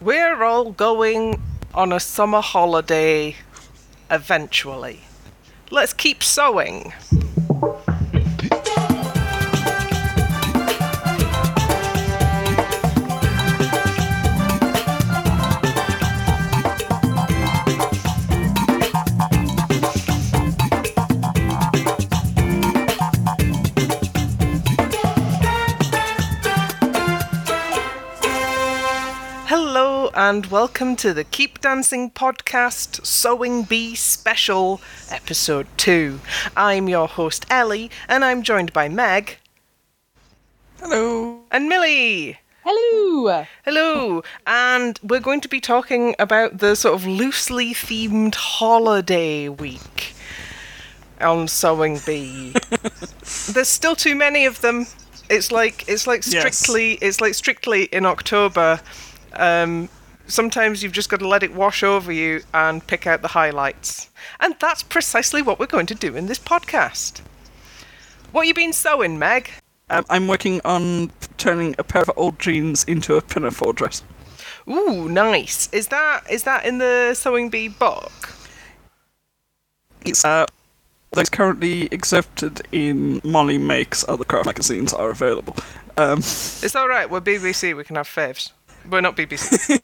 We're all going on a summer holiday eventually. Let's keep sewing. And welcome to the Keep Dancing Podcast Sewing Bee Special, Episode 2. I'm your host, Ellie, and I'm joined by Meg. Hello. And Millie. Hello. Hello. And we're going to be talking about the sort of loosely themed holiday week on Sewing Bee. There's still too many of them. It's like strictly, yes. It's like Strictly in October. Sometimes you've just got to let it wash over you and pick out the highlights. And that's precisely what we're going to do in this podcast. What have you been sewing, Meg? I'm working on turning a pair of old jeans into a pinafore dress. Ooh, nice. Is that in the Sewing Bee book? It's those currently accepted in Molly Makes. Other craft magazines are available. It's all right. We're BBC. We can have faves. We're not BBC.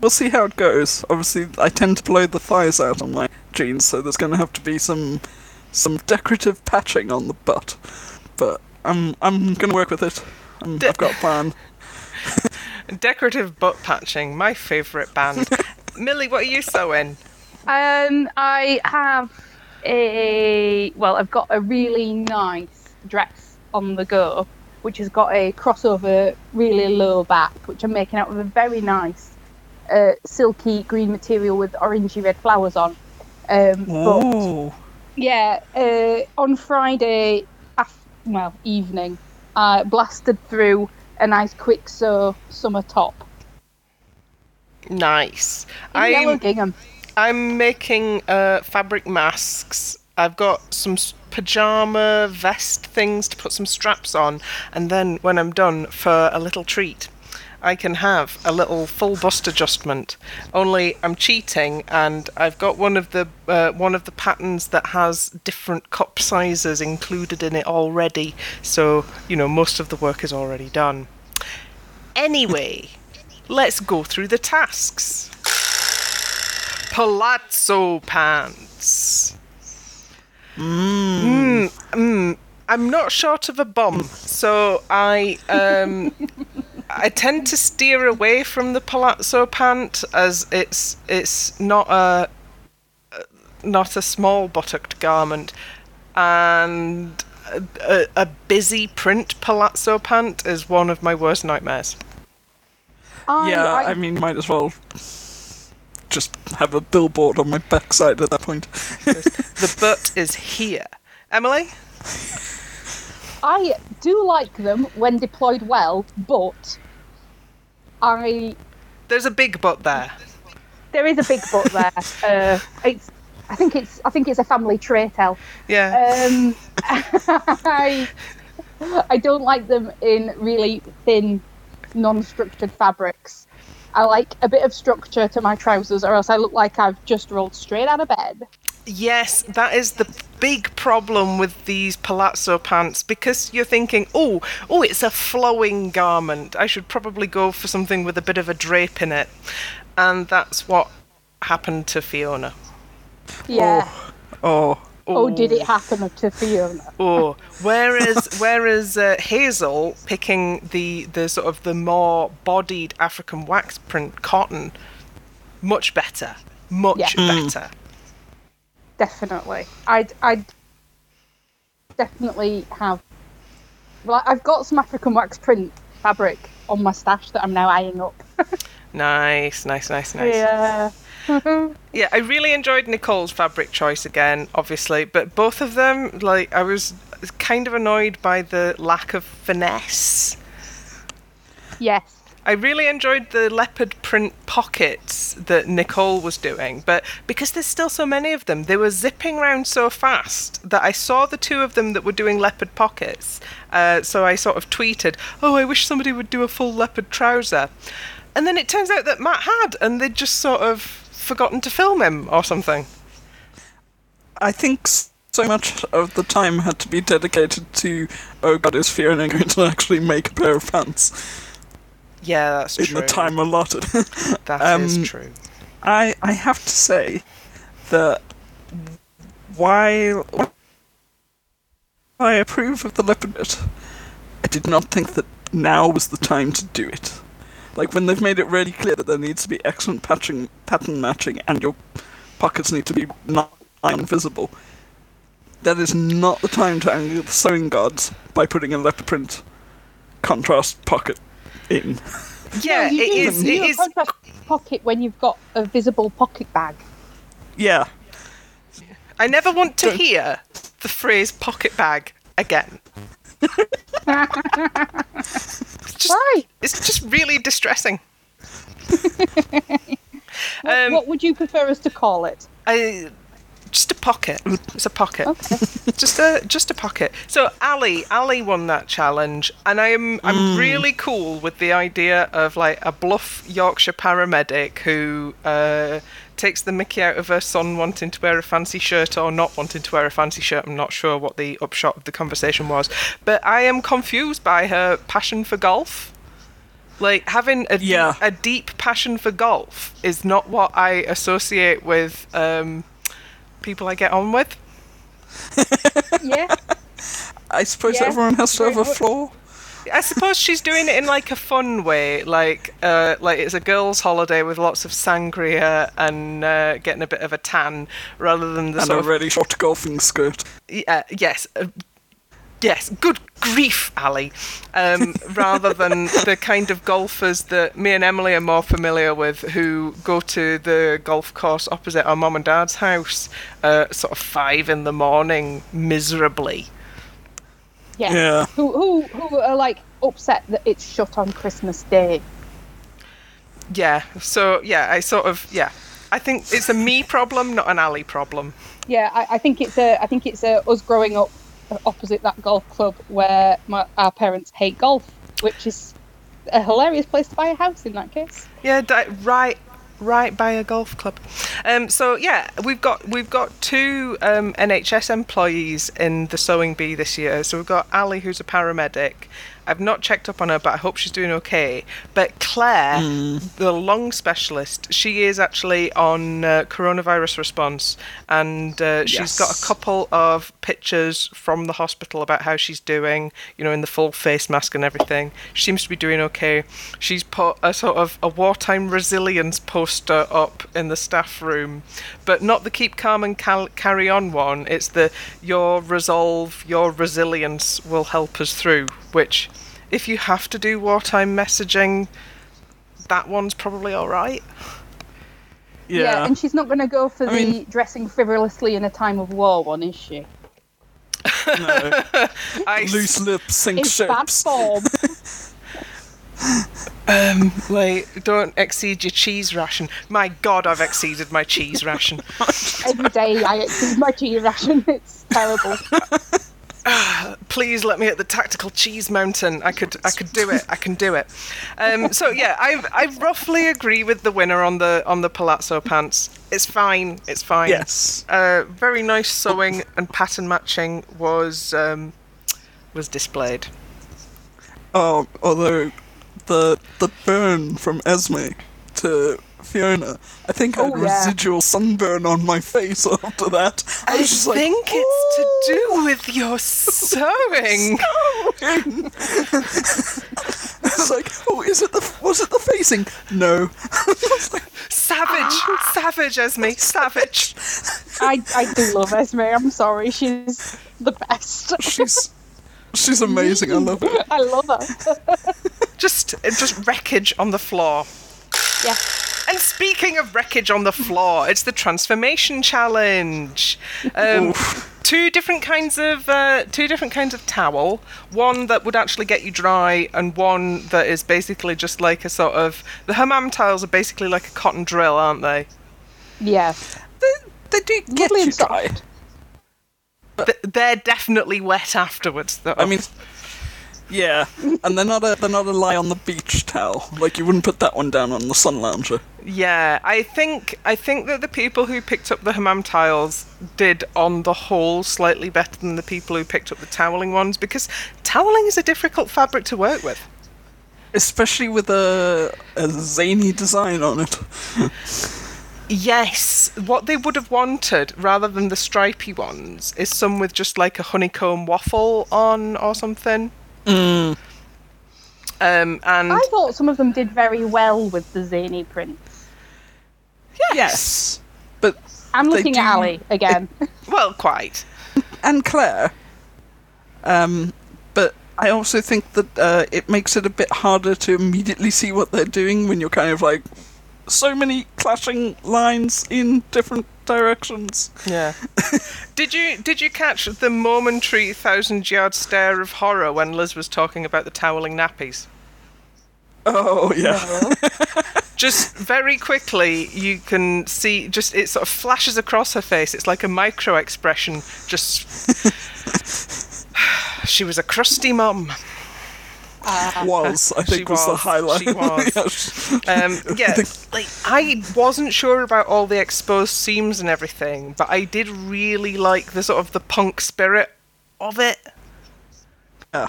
We'll see how it goes. Obviously, I tend to blow the thighs out on my jeans, so there's going to have to be some decorative patching on the butt. But I'm going to work with it. I've got a plan. Decorative butt patching, my favourite band. Millie, what are you sewing? I have. I've got a really nice dress on the go, which has got a crossover, really low back, which I'm making out with a very nice silky green material with orangey red flowers on. On Friday evening, I blasted through a nice quick sew summer top. Nice. In yellow gingham. I'm making fabric masks. I've got some pyjama vest things to put some straps on, and then when I'm done, for a little treat, I can have a little full bust adjustment. Only I'm cheating, and I've got one of the patterns that has different cup sizes included in it already. So most of the work is already done. Anyway, let's go through the tasks. Palazzo pants. I'm not short of a bomb, so I tend to steer away from the palazzo pant, as it's not a small buttocked garment, and a busy print palazzo pant is one of my worst nightmares. Might as well just have a billboard on my backside at that point. The butt is here. Emily? I do like them when deployed well, but there's a big butt there. There is a big butt there. I think it's a family trait, Elle. Yeah. I don't like them in really thin, non-structured fabrics. I like a bit of structure to my trousers, or else I look like I've just rolled straight out of bed. Yes, that is the big problem with these palazzo pants, because you're thinking, oh, it's a flowing garment. I should probably go for something with a bit of a drape in it. And that's what happened to Fiona. Yeah. Oh, did it happen to Fiona? Oh, whereas Hazel, picking the sort of the more bodied African wax print cotton, much better. Definitely, I'd definitely have. Well, I've got some African wax print fabric on my stash that I'm now eyeing up. Nice. Yeah. Yeah, I really enjoyed Nicole's fabric choice again, obviously, but both of them, I was kind of annoyed by the lack of finesse. Yes. I really enjoyed the leopard print pockets that Nicole was doing, but because there's still so many of them, they were zipping around so fast that I saw the two of them that were doing leopard pockets. So I sort of tweeted, oh, I wish somebody would do a full leopard trouser. And then it turns out that Matt had, and they'd just sort of forgotten to film him or something. I think so much of the time had to be dedicated to, oh god, is Fiona going to actually make a pair of pants? Yeah, that's true. In the time allotted. That is true. I have to say that while I approve of the leopard bit, I did not think that now was the time to do it. Like, when they've made it really clear that there needs to be excellent pattern matching and your pockets need to be not invisible, that is not the time to anger the sewing gods by putting a leopard print contrast pocket in. Yeah, no, it is a contrast pocket when you've got a visible pocket bag. Yeah. I never want to hear the phrase pocket bag again. Why? It's just really distressing. What would you prefer us to call it? Just a pocket. It's a pocket. Okay. Just a pocket. So Ali won that challenge, and I'm really cool with the idea of like a bluff Yorkshire paramedic who takes the mickey out of her son wanting to wear a fancy shirt or not wanting to wear a fancy shirt. I'm not sure what the upshot of the conversation was, but I am confused by her passion for golf. Like, having a deep passion for golf is not what I associate with people I get on with. Yeah. I suppose everyone has to have a flaw. I suppose she's doing it in like a fun way, like it's a girls' holiday with lots of sangria and getting a bit of a tan, rather than the sort of really short golfing skirt. Yes, good grief, Ali. Rather than the kind of golfers that me and Emily are more familiar with, who go to the golf course opposite our mum and dad's house, sort of 5 a.m, miserably. Yeah. Yeah. Who are like upset that it's shut on Christmas Day. Yeah. So I think it's a me problem, not an Ali problem. Yeah, I think it's us growing up opposite that golf club where our parents hate golf, which is a hilarious place to buy a house in that case. Yeah, right by a golf club. We've got two NHS employees in the sewing bee this year. So we've got Ali, who's a paramedic. I've not checked up on her, but I hope she's doing okay. But Claire, the lung specialist, she is actually on coronavirus response, and she's got a couple of pictures from the hospital about how she's doing, you know, in the full face mask and everything. She seems to be doing okay. She's put a sort of a wartime resilience poster up in the staff room, but not the keep calm and carry on one. It's the your resolve, your resilience will help us through, which... if you have to do wartime messaging, that one's probably all right. Yeah, and she's not going to go for the dressing frivolously in a time of war one, is she? No. Loose lips sink ships. It's bad form. Like, don't exceed your cheese ration. My God, I've exceeded my cheese ration. Every day I exceed my cheese ration. It's terrible. Please let me at the tactical cheese mountain. I could do it. I can do it. I roughly agree with the winner on the palazzo pants. It's fine. Yes. Very nice sewing and pattern matching was displayed. Oh, although the burn from Esme to Fiona, I think I had residual sunburn on my face after that. I think it's to do with your sewing. I was like, oh, was it the facing? No. Like, savage Esme, savage. I do love Esme. I'm sorry, she's the best. She's amazing. I love her. Just wreckage on the floor. Yeah. And speaking of wreckage on the floor, it's the transformation challenge. two different kinds of towel. One that would actually get you dry, and one that is basically just like a sort of... The hammam towels are basically like a cotton drill, aren't they? Yes. They do get you dry. They're definitely wet afterwards, though. I mean, yeah, and they're not a lie on the beach towel. Like, you wouldn't put that one down on the sun lounger. Yeah, I think that the people who picked up the hammam tiles did, on the whole, slightly better than the people who picked up the toweling ones, because toweling is a difficult fabric to work with, especially with a zany design on it. Yes, what they would have wanted, rather than the stripy ones, is some with just like a honeycomb waffle on or something. Mm. And I thought some of them did very well with the zany prints. Yes. But I'm looking at Ali again. Well, quite. And Claire. But I also think that it makes it a bit harder to immediately see what they're doing when you're kind of like... so many clashing lines in different directions. Yeah. Did you catch the momentary 1,000-yard stare of horror when Liz was talking about the toweling nappies? Oh, yeah. Just very quickly, you can see, just it sort of flashes across her face. It's like a micro-expression. Just... She was a crusty mum. I think was the highlight. She was. Yeah, like, I wasn't sure about all the exposed seams and everything, but I did really like the sort of the punk spirit of it. Yeah.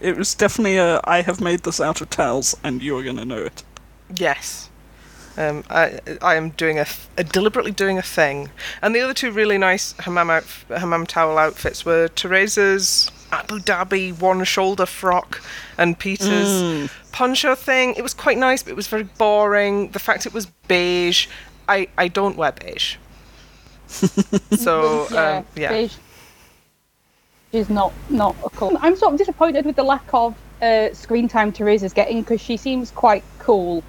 It was definitely a I have made this out of towels, and you're gonna know it. Yes. I am doing deliberately doing a thing, and the other two really nice hammam towel outfits were Teresa's Abu Dhabi one shoulder frock and Peter's poncho thing. It was quite nice, but it was very boring. The fact it was beige, I don't wear beige. So yeah. Beige is not a cool. I'm sort of disappointed with the lack of screen time Teresa's getting, because she seems quite cool.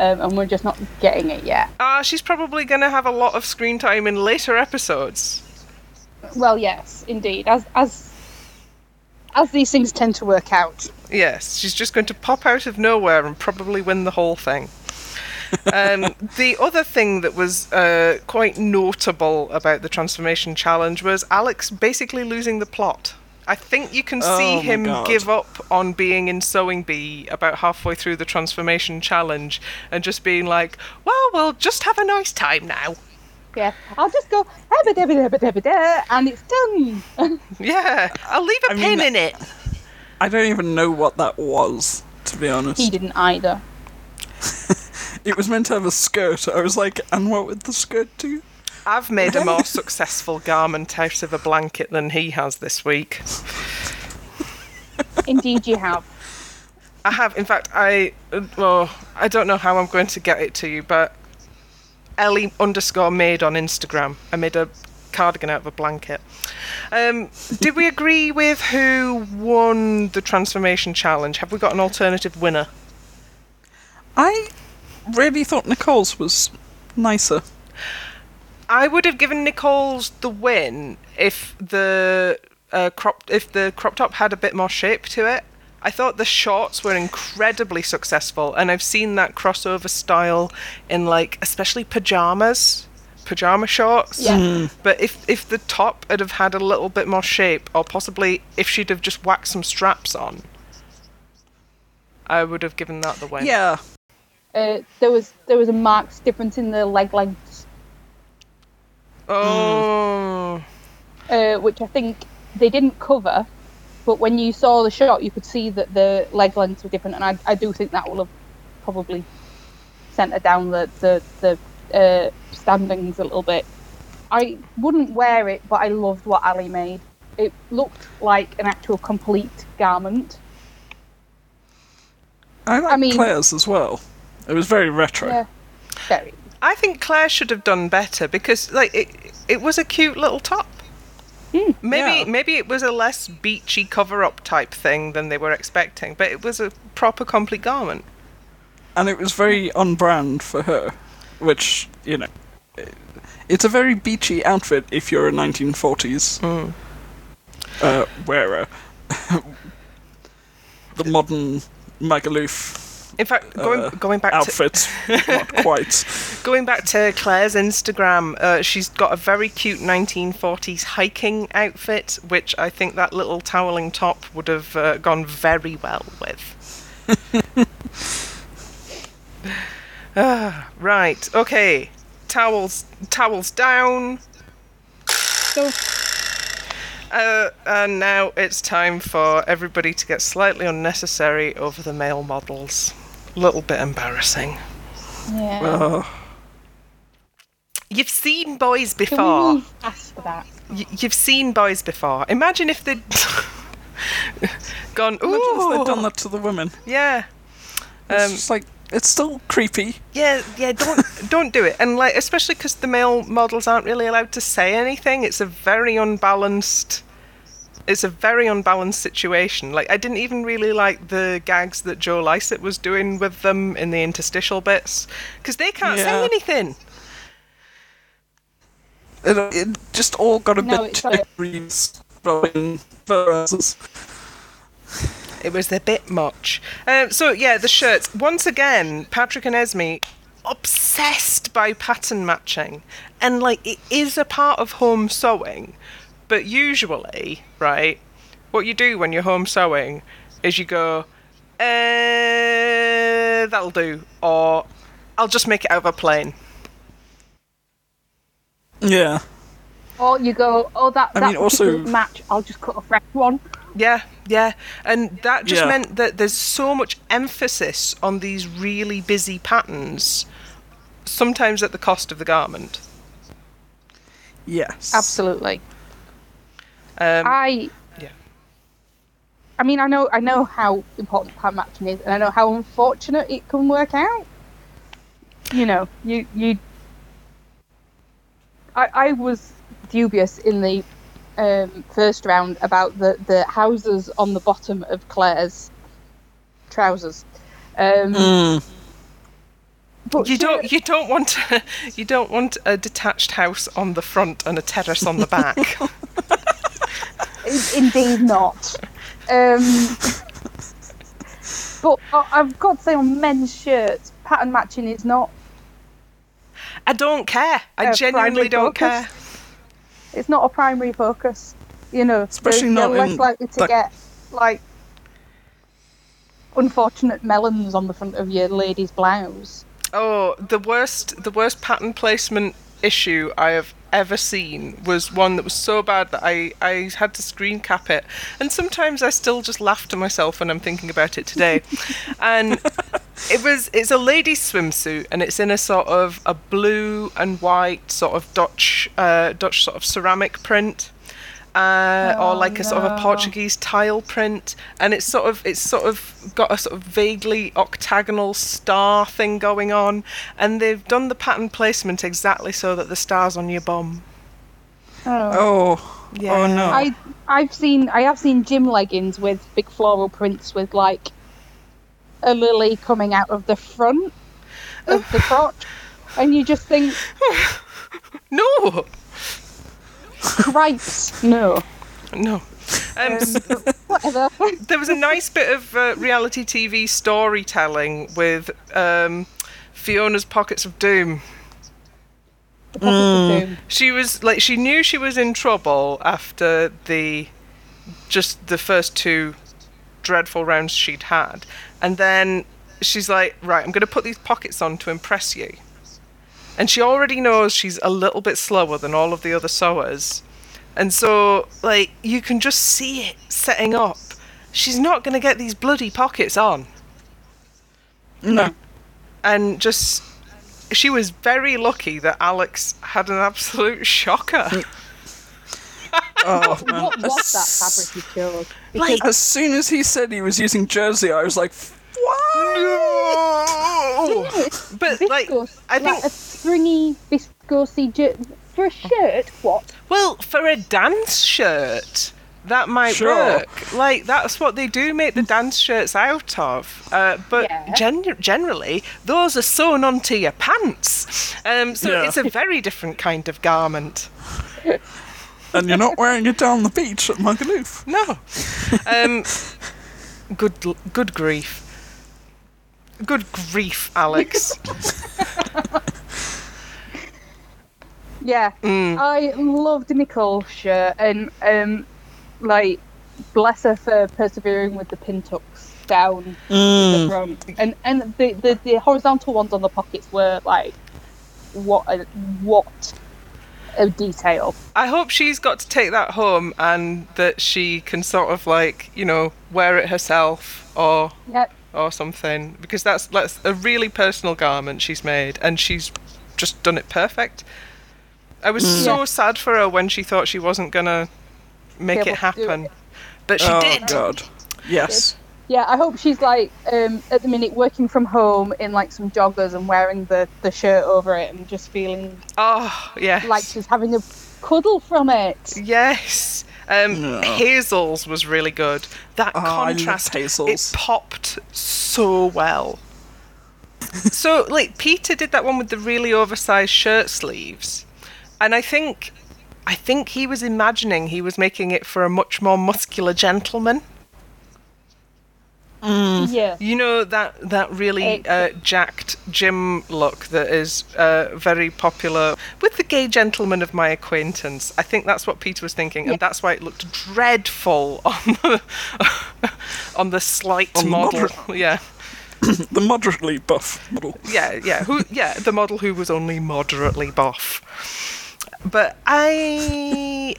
And we're just not getting it yet. She's probably going to have a lot of screen time in later episodes. Well, yes, indeed. As these things tend to work out. Yes, she's just going to pop out of nowhere and probably win the whole thing. The other thing that was quite notable about the transformation challenge was Alex basically losing the plot. I think you can see him give up on being in Sewing Bee about halfway through the transformation challenge and just being like, well, we'll just have a nice time now. Yeah, I'll just go, and it's done. Yeah, I'll leave a pin in it. I don't even know what that was, to be honest. He didn't either. It was meant to have a skirt. I was like, and what would the skirt do? I've made a more successful garment out of a blanket than he has this week. Indeed you have. I have. In fact, I don't know how I'm going to get it to you, but Ellie_made on Instagram. I made a cardigan out of a blanket. Did we agree with who won the transformation challenge? Have we got an alternative winner? I really thought Nicole's was nicer. I would have given Nicole's the win if the crop top had a bit more shape to it. I thought the shorts were incredibly successful, and I've seen that crossover style in, like, especially pyjama shorts. Yeah. But if the top had have had a little bit more shape, or possibly if she'd have just whacked some straps on, I would have given that the win. Yeah. There was a marked difference in the leg length. Oh. Which I think they didn't cover, but when you saw the shot, you could see that the leg lengths were different, and I do think that will have probably sent her down the standings a little bit. I wouldn't wear it, but I loved what Ali made. It looked like an actual complete garment. I like Claire's as well. It was very retro. Yeah, very. I think Claire should have done better, because, like, it was a cute little top. Maybe it was a less beachy cover-up type thing than they were expecting, but it was a proper complete garment. And it was very on brand for her, which, you know, It's a very beachy outfit if you're a 1940s wearer. The modern Magaluf. In fact, going back outfits, to not quite. Going back to Claire's Instagram, she's got a very cute 1940s hiking outfit, which I think that little toweling top would have gone very well with. Right. Okay. Towels down. So. And now it's time for everybody to get slightly unnecessary over the male models. A little bit embarrassing. Yeah. You've seen boys before. Can we ask for that? You've seen boys before. Imagine if they'd gone, ooh. Imagine if they'd done that to the women. Yeah. It's just like, it's still creepy. Yeah. Don't do it, and like especially because the male models aren't really allowed to say anything. It's a very unbalanced situation. Like I didn't even really like the gags that Joe Lycett was doing with them in the interstitial bits because they can't say anything. It just all got a bit too reams. It was a bit much. The shirts. Once again, Patrick and Esme, obsessed by pattern matching. And, like, it is a part of home sewing. But usually, right, what you do when you're home sewing is you go, that'll do. Or, I'll just make it out of a plane. Yeah. Or you go, doesn't match, I'll just cut a fresh one. Yeah. And that just meant that there's so much emphasis on these really busy patterns, sometimes at the cost of the garment. Yes. Absolutely. I mean, I know how important pattern matching is, and I know how unfortunate it can work out. You know, I was dubious in the first round about the houses on the bottom of Claire's trousers. But you don't want a detached house on the front and a terrace on the back. Indeed not. But I've got to say, on men's shirts, pattern matching is not. I don't care. I genuinely don't care. It's not a primary focus, you know. Especially not in less likely to get, like, unfortunate melons on the front of your lady's blouse. Oh, the worst pattern placement issue I have ever seen was one that was so bad that I had to screen cap it. And sometimes I still just laugh to myself when I'm thinking about it today. And it's a lady's swimsuit, and it's in a sort of a blue and white sort of Dutch sort of ceramic print, sort of a Portuguese tile print, and it's sort of got a sort of vaguely octagonal star thing going on, and they've done the pattern placement exactly so that the star's on your bum. Oh yeah. Oh no! I have seen gym leggings with big floral prints with like a lily coming out of the front of the crotch, and you just think, no. Cripes, no. Whatever. There was a nice bit of reality TV storytelling with Fiona's Pockets of Doom. The Pockets of Doom. She was like, she knew she was in trouble after the first two dreadful rounds she'd had, and then she's like, right, I'm going to put these pockets on to impress you. And she already knows she's a little bit slower than all of the other sewers. And so, like, you can just see it setting up. She's not going to get these bloody pockets on. No. And just, she was very lucky that Alex had an absolute shocker. Oh, man. What was that fabric you chose? Because as soon as he said he was using jersey, I was like, wow! But viscose, like, I think a stringy viscosey for a shirt. What? Well, for a dance shirt, that might work. Like, that's what they do make the dance shirts out of. But generally, those are sewn onto your pants. It's a very different kind of garment. And you're not wearing it down the beach at Magaluf. No. Good grief. Good grief, Alex. I loved Nicole's shirt, and bless her for persevering with the pin tucks down the front, and the horizontal ones on the pockets were like what a detail. I hope she's got to take that home and that she can sort of wear it herself or something, because that's a really personal garment she's made, and she's just done it perfect. I was so sad for her when she thought she wasn't going to make it happen. But she did. Oh, God. Yes. Yeah, I hope she's, at the minute, working from home in, some joggers and wearing the shirt over it and just feeling... Oh, yes. Like she's having a cuddle from it. Yes. Hazel's was really good. That contrast, it popped so well. So, Peter did that one with the really oversized shirt sleeves. And I think he was imagining he was making it for a much more muscular gentleman. Mm. Yeah. You know, that really jacked gym look that is very popular with the gay gentlemen of my acquaintance. I think that's what Peter was thinking, and that's why it looked dreadful on the slight model. The moderately buff model. The model who was only moderately buff. But I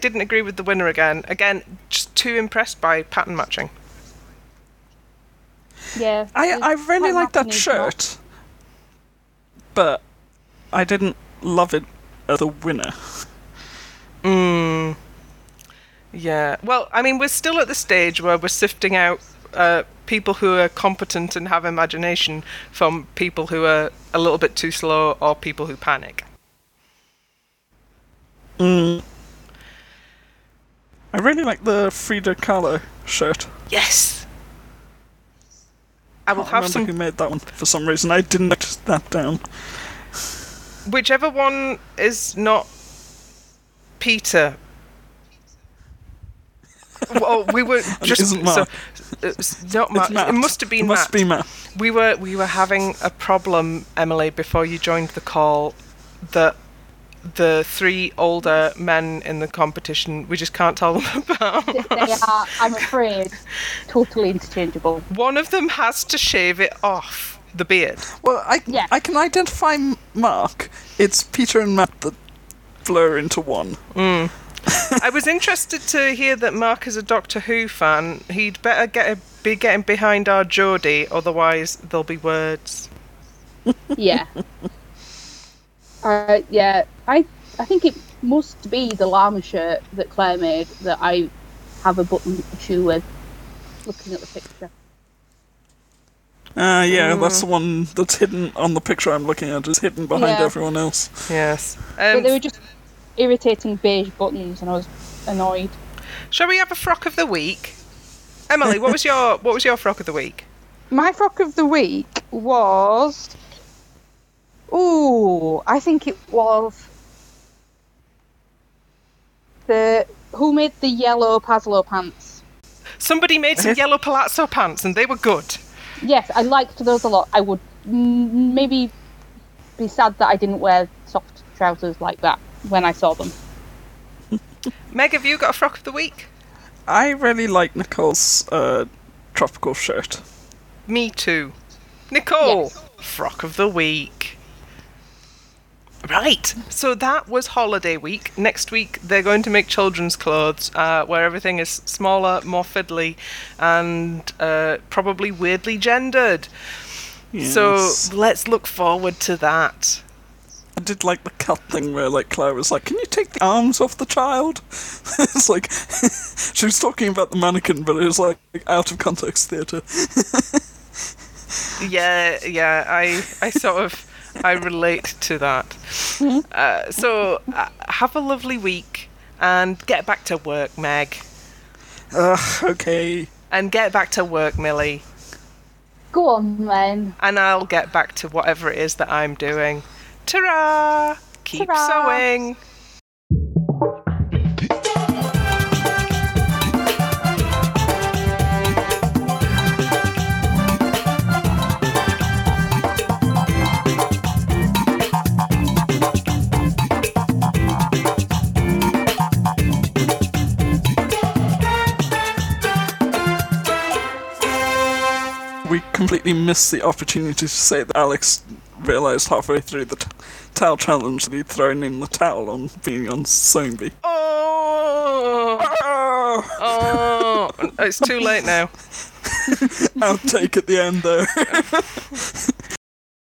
didn't agree with the winner again. Again, just too impressed by pattern matching. Yeah. I really liked that shirt, but I didn't love it as a winner. Mm. Yeah. Well, I mean, we're still at the stage where we're sifting out people who are competent and have imagination from people who are a little bit too slow or people who panic. Mm. I really like the Frida Kahlo shirt. Yes. I will have some. Who made that one? For some reason, I didn't notice that down. Whichever one is not Peter. Oh, we were just not Matt. Matt. It must have been. It must Matt. Be Matt. We were having a problem, Emily, before you joined the call. That the three older men in the competition, we just can't tell them about. They are, I'm afraid, totally interchangeable. One of them has to shave it off, the beard. Well, I can identify Mark. It's Peter and Matt that blur into one. Mm. I was interested to hear that Mark is a Doctor Who fan. He'd better be getting behind our Geordie, otherwise there'll be words. Yeah. I think it must be the llama shirt that Claire made that I have a button issue with, looking at the picture. That's the one that's hidden on the picture I'm looking at. It's hidden behind everyone else. Yes. But they were just irritating beige buttons, and I was annoyed. Shall we have a frock of the week? Emily, what was your frock of the week? My frock of the week was... Ooh, I think it was who made the yellow Palazzo pants? Somebody made some yellow Palazzo pants, and they were good. Yes, I liked those a lot. I would maybe be sad that I didn't wear soft trousers like that when I saw them. Meg, have you got a frock of the week? I really like Nicole's tropical shirt. Me too. Nicole, yes. Frock of the week. Right, so that was holiday week. Next week, they're going to make children's clothes where everything is smaller, more fiddly, and probably weirdly gendered. Yes. So let's look forward to that. I did like the cut thing where Claire was like, can you take the arms off the child? It's like, she was talking about the mannequin, but it was out of context theatre. Yeah, I sort of... I relate to that. So have a lovely week and get back to work, Meg. Ugh, okay. And get back to work, Millie. Go on, then. And I'll get back to whatever it is that I'm doing. Ta-ra! Keep Ta-ra. Sewing! We completely missed the opportunity to say that Alex realised halfway through the towel challenge that he'd thrown in the towel on being on Sewing Bee. Oh! It's too late now. Outtake at the end, though.